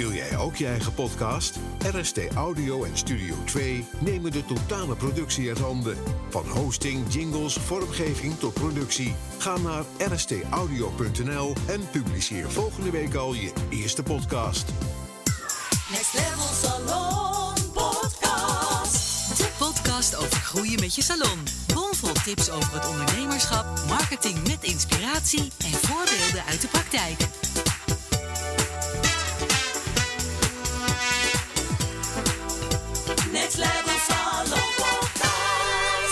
Wil jij ook je eigen podcast? RST Audio en Studio 2 nemen de totale productie uit handen. Van hosting, jingles, vormgeving tot productie. Ga naar rstaudio.nl en publiceer volgende week al je eerste podcast. Next Level Salon Podcast. De podcast over groeien met je salon. Bomvol tips over het ondernemerschap, marketing met inspiratie en voorbeelden uit de praktijk.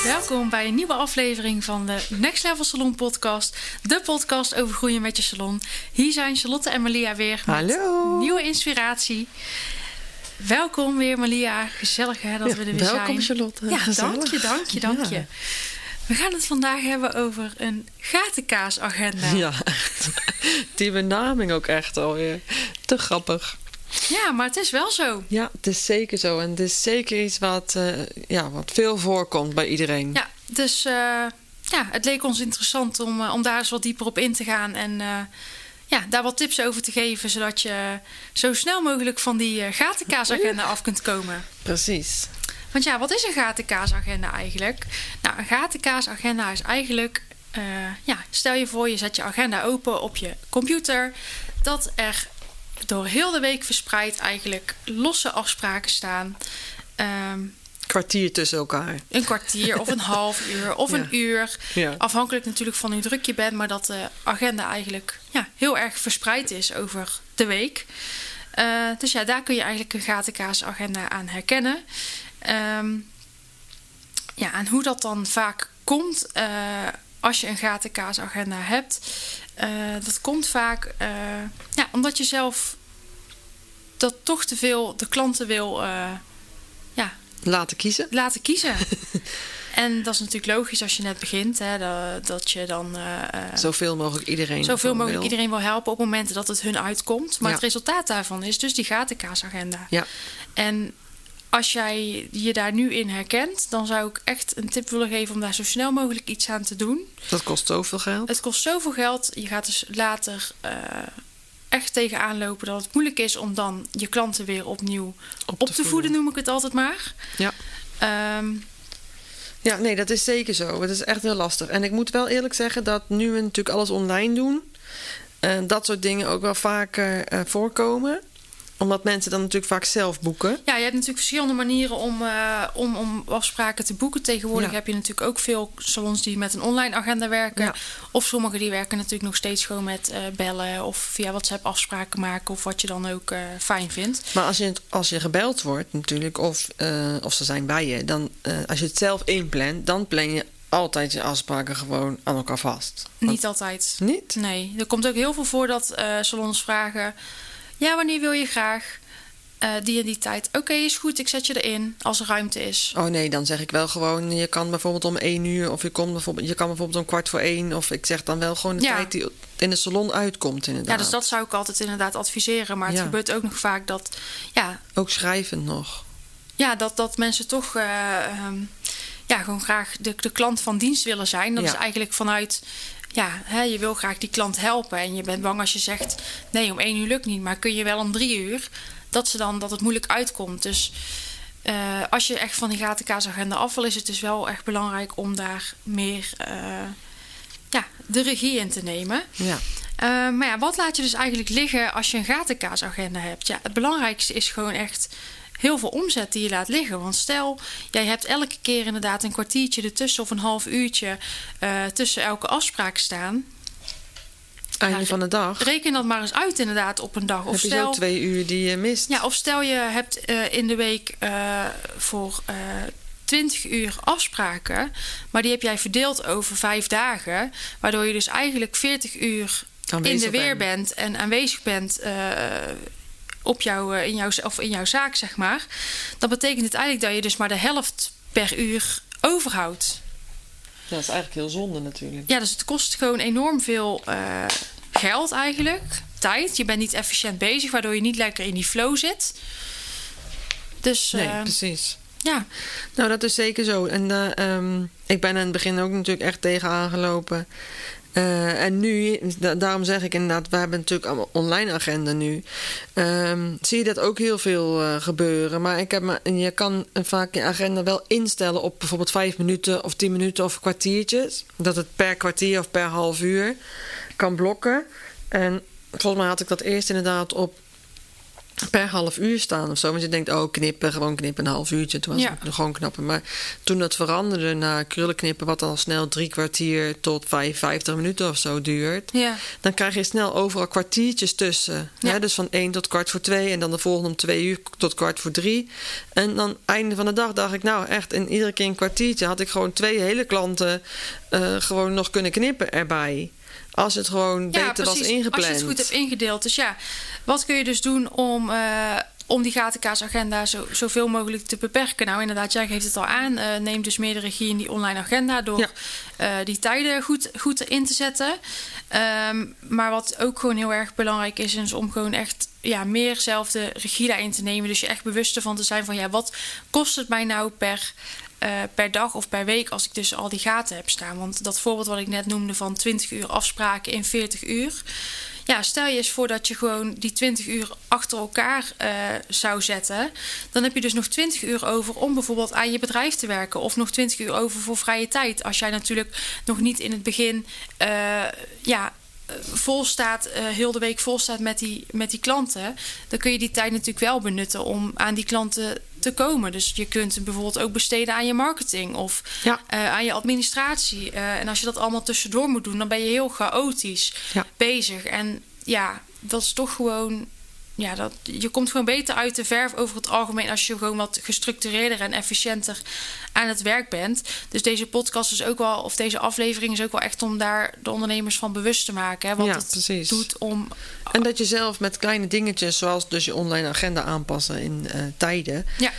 Welkom bij een nieuwe aflevering van de Next Level Salon Podcast. De podcast over groeien met je salon. Hier zijn Charlotte en Malia weer met Hallo. Nieuwe inspiratie. Welkom weer Malia. Gezellig hè, dat we er weer zijn. Welkom Charlotte. Ja, dank je. Ja. We gaan het vandaag hebben over een gatenkaasagenda. Ja, die benaming ook echt alweer. Te grappig. Ja, maar het is wel zo. Ja, het is zeker zo. En het is zeker iets wat veel voorkomt bij iedereen. Ja, dus het leek ons interessant om daar eens wat dieper op in te gaan. En daar wat tips over te geven. Zodat je zo snel mogelijk van die gatenkaasagenda af kunt komen. Precies. Want ja, wat is een gatenkaasagenda eigenlijk? Nou, een gatenkaasagenda is eigenlijk... stel je voor, je zet je agenda open op je computer. Dat er... door heel de week verspreid eigenlijk losse afspraken staan. Kwartier tussen elkaar. Een kwartier of een half uur of een uur. Ja. Afhankelijk natuurlijk van hoe druk je bent. Maar dat de agenda eigenlijk heel erg verspreid is over de week. Dus daar kun je eigenlijk een gatenkaasagenda aan herkennen. En hoe dat dan vaak komt... Als je een gatenkaasagenda hebt. Dat komt vaak omdat je zelf dat toch te veel de klanten wil laten kiezen. En dat is natuurlijk logisch als je net begint. Hè, dat je dan zoveel mogelijk iedereen wil helpen op momenten dat het hun uitkomt. Maar het resultaat daarvan is dus die gatenkaasagenda. Ja. En als jij je daar nu in herkent, dan zou ik echt een tip willen geven om daar zo snel mogelijk iets aan te doen. Dat kost zoveel geld. Het kost zoveel geld. Je gaat dus later echt tegenaan lopen dat het moeilijk is om dan je klanten weer opnieuw op te voeden, noem ik het altijd maar. Ja. Dat is zeker zo. Het is echt heel lastig. En ik moet wel eerlijk zeggen dat nu we natuurlijk alles online doen, dat soort dingen ook wel vaker voorkomen. Omdat mensen dan natuurlijk vaak zelf boeken. Ja, je hebt natuurlijk verschillende manieren om afspraken te boeken. Tegenwoordig heb je natuurlijk ook veel salons die met een online agenda werken. Ja. Of sommigen die werken natuurlijk nog steeds gewoon met bellen. Of via WhatsApp afspraken maken. Of wat je dan ook fijn vindt. Maar als je gebeld wordt natuurlijk. Of ze zijn bij je. Dan, als je het zelf inplant. Dan plan je altijd je afspraken gewoon aan elkaar vast. Want niet altijd. Niet? Nee. Er komt ook heel veel voor dat salons vragen... ja, wanneer wil je graag die en die tijd? Oké, is goed, ik zet je erin als er ruimte is. Oh nee, dan zeg ik wel gewoon... je kan bijvoorbeeld om 1:00... of je kan bijvoorbeeld om 1:15... of ik zeg dan wel gewoon de tijd die in de salon uitkomt inderdaad. Ja, dus dat zou ik altijd inderdaad adviseren. Maar het gebeurt ook nog vaak dat... ja, ook schrijvend nog. Ja, dat mensen toch... gewoon graag de klant van dienst willen zijn. Dat is eigenlijk vanuit... ja, hè, je wil graag die klant helpen. En je bent bang als je zegt... nee, om 1:00 lukt niet, maar kun je wel om 3:00... dat het moeilijk uitkomt. Dus als je echt van die gatenkaasagenda af wil... is het dus wel echt belangrijk om daar meer de regie in te nemen. Ja. Wat laat je dus eigenlijk liggen als je een gatenkaasagenda hebt? Ja, het belangrijkste is gewoon echt... heel veel omzet die je laat liggen. Want stel, jij hebt elke keer inderdaad een kwartiertje ertussen... of een half uurtje tussen elke afspraak staan. Einde van de dag. Reken dat maar eens uit inderdaad op een dag. Of heb je zo 2 uur die je mist? Ja, of stel je hebt in de week voor 20 uur afspraken... maar die heb jij verdeeld over 5 dagen... waardoor je dus eigenlijk 40 uur aanwezig in de weer bent... en aanwezig bent... in jouw zaak, zeg maar. Dan betekent het eigenlijk dat je dus maar de helft per uur overhoudt. Ja, dat is eigenlijk heel zonde natuurlijk. Ja, dus het kost gewoon enorm veel geld eigenlijk. Tijd. Je bent niet efficiënt bezig, waardoor je niet lekker in die flow zit. Dus, nee, precies. Ja. Nou, dat is zeker zo. En ik ben aan het begin ook natuurlijk echt tegenaan gelopen. En nu, daarom zeg ik inderdaad, we hebben natuurlijk allemaal online agenda nu. Zie je dat ook heel veel gebeuren. Maar je kan vaak je agenda wel instellen op bijvoorbeeld 5 minuten of 10 minuten of kwartiertjes. Dat het per kwartier of per half uur kan blokken. En volgens mij had ik dat eerst inderdaad op per half uur staan of zo. Want je denkt, oh, knippen, een half uurtje. Toen was het gewoon knappen. Maar toen dat veranderde naar krullenknippen, wat al snel 3 kwartier tot 55 minuten of zo duurt. Ja. Dan krijg je snel overal kwartiertjes tussen. Ja. Hè? Dus van 1 tot 2:15. En dan de volgende om 2 uur tot 3:15. En dan einde van de dag dacht ik, nou echt, in iedere keer een kwartiertje had ik gewoon 2 hele klanten gewoon nog kunnen knippen erbij. Als het gewoon beter was ingepland. Als je het goed hebt ingedeeld. Dus ja, wat kun je dus doen om die gatenkaasagenda zoveel mogelijk te beperken? Nou inderdaad, jij geeft het al aan. Neem dus meer de regie in die online agenda door die tijden goed in te zetten. Maar wat ook gewoon heel erg belangrijk is om gewoon echt meer zelf de regie daarin te nemen. Dus je echt bewust ervan te zijn van wat kost het mij nou per dag of per week als ik dus al die gaten heb staan. Want dat voorbeeld wat ik net noemde van 20 uur afspraken in 40 uur. Ja, stel je eens voor dat je gewoon die 20 uur achter elkaar zou zetten. Dan heb je dus nog 20 uur over om bijvoorbeeld aan je bedrijf te werken. Of nog 20 uur over voor vrije tijd. Als jij natuurlijk nog niet in het begin heel de week vol staat met die klanten, dan kun je die tijd natuurlijk wel benutten om aan die klanten te komen. Dus je kunt het bijvoorbeeld ook besteden aan je marketing of aan je administratie. En als je dat allemaal tussendoor moet doen, dan ben je heel chaotisch bezig. En dat is toch gewoon, je komt gewoon beter uit de verf over het algemeen als je gewoon wat gestructureerder en efficiënter aan het werk bent. Dus deze podcast is ook wel, of deze aflevering is ook wel echt om daar de ondernemers van bewust te maken. Hè, wat het precies doet om. En dat je zelf met kleine dingetjes, zoals dus je online agenda aanpassen in tijden. Ja.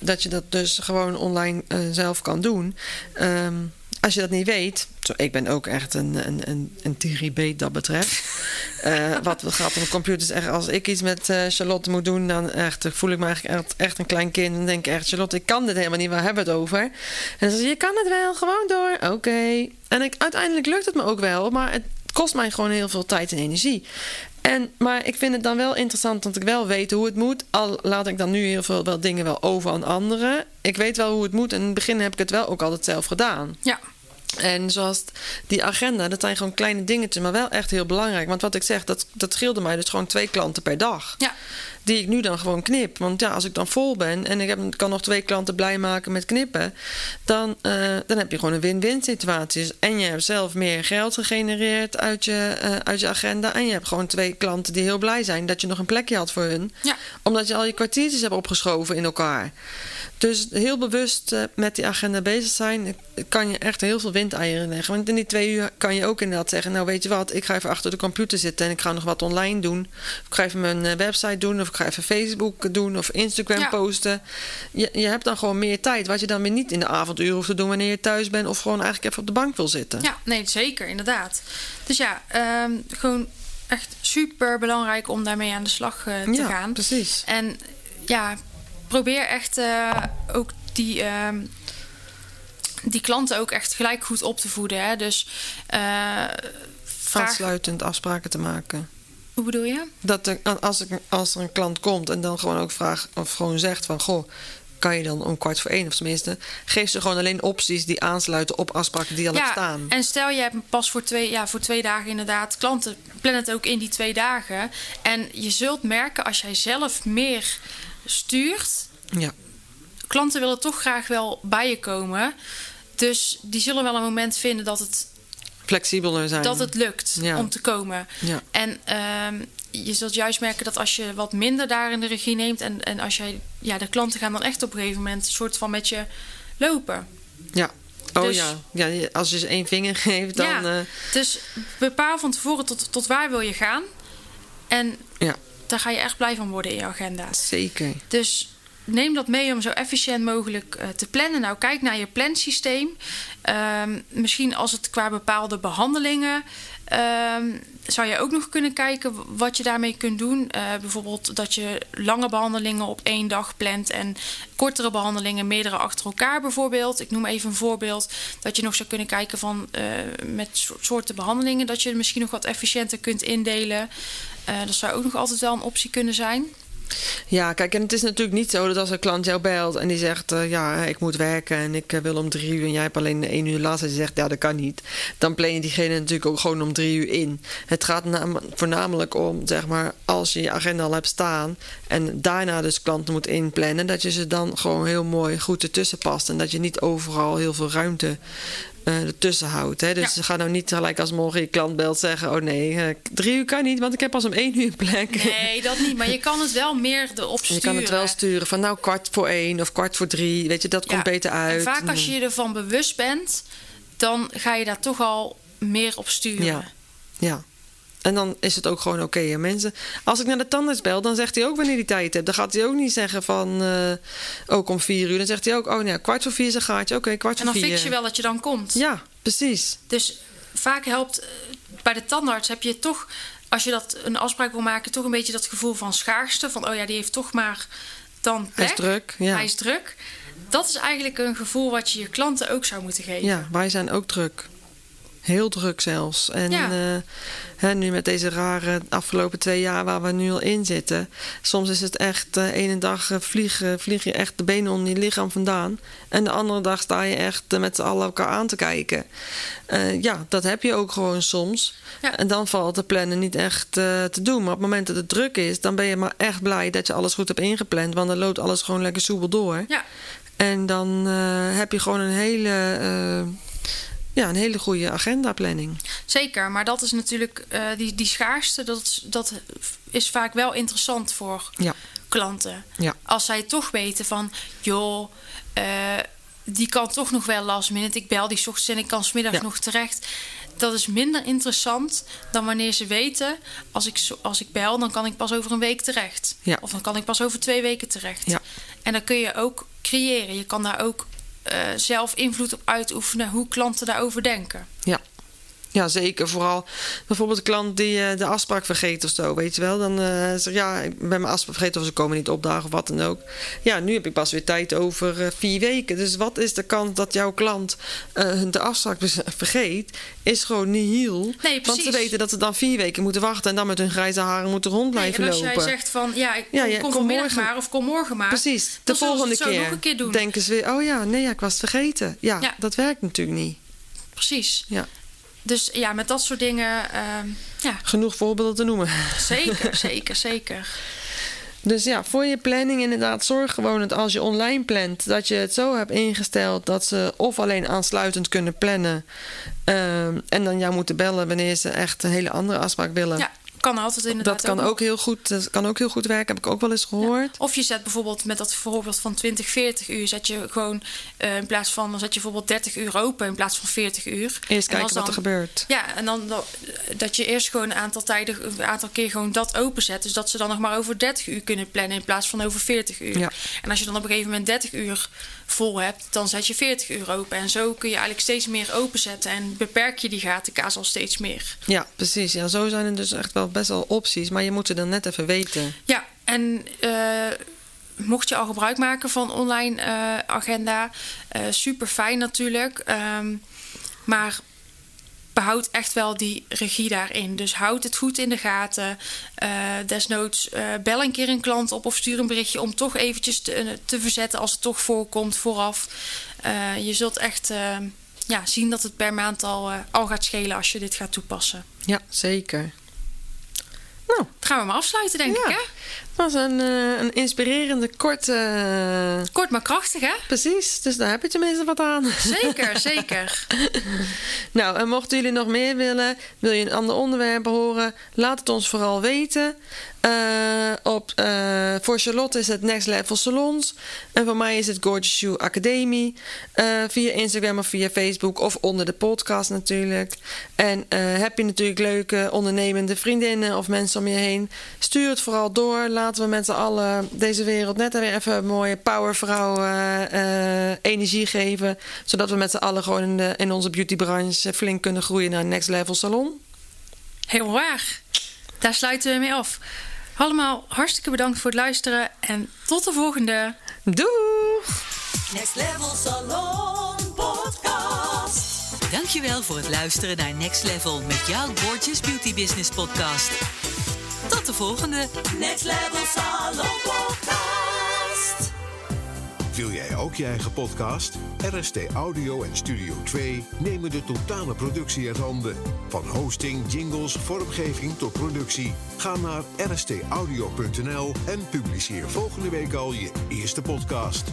Dat je dat dus gewoon online zelf kan doen. Als je dat niet weet. Ik ben ook echt een tiribeet dat betreft. Wat gaat op de computers. Echt, als ik iets met Charlotte moet doen, dan echt, voel ik me eigenlijk echt een klein kind. En denk ik echt, Charlotte, ik kan dit helemaal niet. Waar hebben we het over? En ze zegt, je kan het wel. Gewoon door. Oké. En uiteindelijk lukt het me ook wel. Maar het kost mij gewoon heel veel tijd en energie. Maar ik vind het dan wel interessant, want ik wel weet hoe het moet. Al laat ik dan nu heel veel dingen wel over aan anderen. Ik weet wel hoe het moet. En in het begin heb ik het wel ook altijd zelf gedaan. Ja. En zoals die agenda, dat zijn gewoon kleine dingetjes, maar wel echt heel belangrijk. Want wat ik zeg, dat scheelde mij dus gewoon 2 klanten per dag. Ja. Die ik nu dan gewoon knip. Want als ik dan vol ben en ik kan nog 2 klanten blij maken met knippen, dan heb je gewoon een win-win situatie. En je hebt zelf meer geld gegenereerd uit je agenda. En je hebt gewoon 2 klanten die heel blij zijn dat je nog een plekje had voor hun. Ja. Omdat je al je kwartiertjes hebt opgeschoven in elkaar. Dus heel bewust met die agenda bezig zijn, kan je echt heel veel windeieren leggen. Want in die 2 uur kan je ook inderdaad zeggen, nou weet je wat, ik ga even achter de computer zitten en ik ga nog wat online doen. Of ik ga even mijn website doen, of ik ga even Facebook doen of Instagram posten. Je hebt dan gewoon meer tijd, wat je dan weer niet in de avonduren hoeft te doen wanneer je thuis bent of gewoon eigenlijk even op de bank wil zitten. Ja, nee, zeker, inderdaad. Dus gewoon echt super belangrijk om daarmee aan de slag te gaan. Ja, precies. En probeer echt ook die klanten ook echt gelijk goed op te voeden. Hè? Dus aansluitend afspraken te maken. Hoe bedoel je? Dat als er een klant komt en dan gewoon ook vraagt of gewoon zegt van, goh, kan je dan om 1:15, of tenminste, geef ze gewoon alleen opties die aansluiten op afspraken die al staan. En stel je hebt pas voor 2 dagen inderdaad klanten, plan het ook in die 2 dagen. En je zult merken als jij zelf meer stuurt. Ja. Klanten willen toch graag wel bij je komen. Dus die zullen wel een moment vinden dat het flexibeler zijn. Dat het lukt om te komen. Ja. En je zult juist merken dat als je wat minder daar in de regie neemt en als jij de klanten gaan dan echt op een gegeven moment een soort van met je lopen. Ja. Oh dus, ja. Als je ze 1 vinger geeft dan. Ja. Dus bepaal van tevoren tot waar wil je gaan. En daar ga je echt blij van worden in je agenda. Zeker. Dus neem dat mee om zo efficiënt mogelijk te plannen. Nou, kijk naar je plansysteem. Misschien als het qua bepaalde behandelingen zou je ook nog kunnen kijken wat je daarmee kunt doen. Bijvoorbeeld dat je lange behandelingen op één dag plant en kortere behandelingen, meerdere achter elkaar bijvoorbeeld. Ik noem even een voorbeeld. Dat je nog zou kunnen kijken van met soorten behandelingen, dat je misschien nog wat efficiënter kunt indelen. Dat zou ook nog altijd wel een optie kunnen zijn. Ja, kijk, en het is natuurlijk niet zo dat als een klant jou belt en die zegt... ja, ik moet werken en ik wil om 3 uur en jij hebt alleen 1 uur laatst... en die zegt, ja, dat kan niet. Dan plan je diegene natuurlijk ook gewoon om 3 uur in. Het gaat voornamelijk om, zeg maar, als je je agenda al hebt staan... en daarna dus klanten moet inplannen... dat je ze dan gewoon heel mooi goed ertussen past... en dat je niet overal heel veel ruimte... ertussen houdt. Hè? Dus ga nou niet gelijk als morgen je klant belt zeggen... oh nee, 3 uur kan niet, want ik heb pas om 1 uur plek. Nee, dat niet. Maar je kan het wel meer erop sturen. Je kan het wel sturen van nou 1:15 of 2:45. Weet je, dat komt beter uit. En vaak als je ervan bewust bent... dan ga je daar toch al meer op sturen. Ja. En dan is het ook gewoon oké. Mensen, als ik naar de tandarts bel, dan zegt hij ook wanneer hij tijd hebt. Dan gaat hij ook niet zeggen van ook om 4 uur. Dan zegt hij ook, 3:45 is een gaatje. Oké, 3:45. En dan fix je wel dat je dan komt. Ja, precies. Dus vaak helpt bij de tandarts, heb je toch, als je dat een afspraak wil maken, toch een beetje dat gevoel van schaarste. Van die heeft toch maar dan plek. Hij is druk. Ja. Hij is druk. Dat is eigenlijk een gevoel wat je je klanten ook zou moeten geven. Ja, wij zijn ook druk. Heel druk zelfs. En nu met deze rare afgelopen 2 jaar waar we nu al in zitten. Soms is het echt ene dag vlieg je echt de benen onder je lichaam vandaan. En de andere dag sta je echt met z'n allen elkaar aan te kijken. Dat heb je ook gewoon soms. Ja. En dan valt de plannen niet echt te doen. Maar op het moment dat het druk is, dan ben je maar echt blij dat je alles goed hebt ingepland. Want dan loopt alles gewoon lekker soepel door. Ja. En dan heb je gewoon een hele... een hele goede agendaplanning. Zeker, maar dat is natuurlijk die schaarste. Dat is vaak wel interessant voor klanten. Ja. Als zij toch weten van... joh, die kan toch nog wel last minute. Ik bel die 's ochtends en ik kan 's middags nog terecht. Dat is minder interessant dan wanneer ze weten... als ik bel, dan kan ik pas over een week terecht. Ja. Of dan kan ik pas over 2 weken terecht. Ja. En dan kun je ook creëren. Je kan daar ook... zelf invloed op uitoefenen hoe klanten daarover denken. Ja, zeker. Vooral bijvoorbeeld de klant die de afspraak vergeet of zo, weet je wel. Dan zegt ik ben mijn afspraak vergeten of ze komen niet opdagen of wat dan ook. Ja, nu heb ik pas weer tijd over 4 weken. Dus wat is de kans dat jouw klant de afspraak vergeet? Is gewoon nihil. Nee, precies. Want ze weten dat ze dan 4 weken moeten wachten en dan met hun grijze haren moeten rond blijven lopen. En als jij zegt van, kom vanmiddag maar of kom morgen maar. Precies, de volgende keer nog een keer doen. Denken ze weer, ik was het vergeten. Ja, dat werkt natuurlijk niet. Precies. Ja. Dus met dat soort dingen... Genoeg voorbeelden te noemen. Zeker, zeker, zeker. Dus voor je planning inderdaad... zorg gewoon dat als je online plant... dat je het zo hebt ingesteld... dat ze of alleen aansluitend kunnen plannen... en dan jou moeten bellen... wanneer ze echt een hele andere afspraak willen. Ja, kan altijd inderdaad. Dat kan ook heel goed, werken. Heb ik ook wel eens gehoord. Ja. Of je zet bijvoorbeeld met dat voorbeeld van 20, 40 uur... zet je gewoon in plaats van... dan zet je bijvoorbeeld 30 uur open in plaats van 40 uur. Eerst kijken wat er gebeurt. Ja, en dan dat je eerst gewoon een aantal keer gewoon dat openzet. Dus dat ze dan nog maar over 30 uur kunnen plannen... in plaats van over 40 uur. Ja. En als je dan op een gegeven moment 30 uur vol hebt... dan zet je 40 uur open. En zo kun je eigenlijk steeds meer openzetten... en beperk je die gatenkaas al steeds meer. Ja, precies. Ja, zo zijn er dus echt wel... best wel opties, maar je moet ze dan net even weten. Ja, en mocht je al gebruik maken van online agenda, super fijn natuurlijk. Maar behoud echt wel die regie daarin. Dus houd het goed in de gaten. Desnoods bel een keer een klant op of stuur een berichtje... om toch eventjes te verzetten als het toch voorkomt vooraf. Je zult echt zien dat het per maand al gaat schelen als je dit gaat toepassen. Ja, zeker. Nou, dat gaan we maar afsluiten, denk ik. Hè? Dat was een inspirerende, korte... Kort maar krachtig, hè? Precies, dus daar heb je tenminste wat aan. Zeker, zeker. Nou, en mochten jullie nog meer willen... wil je een ander onderwerp horen... laat het ons vooral weten. Voor Charlotte is het Next Level Salons. En voor mij is het Gorgeous Shoe Academie. Via Instagram of via Facebook. Of onder de podcast natuurlijk. En heb je natuurlijk leuke ondernemende vriendinnen... of mensen om je heen... stuur het vooral door... Laten we met z'n allen deze wereld net weer even een mooie powervrouw energie geven. Zodat we met z'n allen gewoon in onze beautybranche flink kunnen groeien naar een next level salon. Heel waar. Daar sluiten we mee af. Allemaal hartstikke bedankt voor het luisteren. En tot de volgende. Doeg! Next Level Salon Podcast. Dankjewel voor het luisteren naar Next Level met jouw Gorgeous Beauty Business Podcast. Tot de volgende Next Level Salon Podcast. Wil jij ook je eigen podcast? RST Audio en Studio 2 nemen de totale productie uit handen. Van hosting, jingles, vormgeving tot productie. Ga naar rstaudio.nl en publiceer volgende week al je eerste podcast.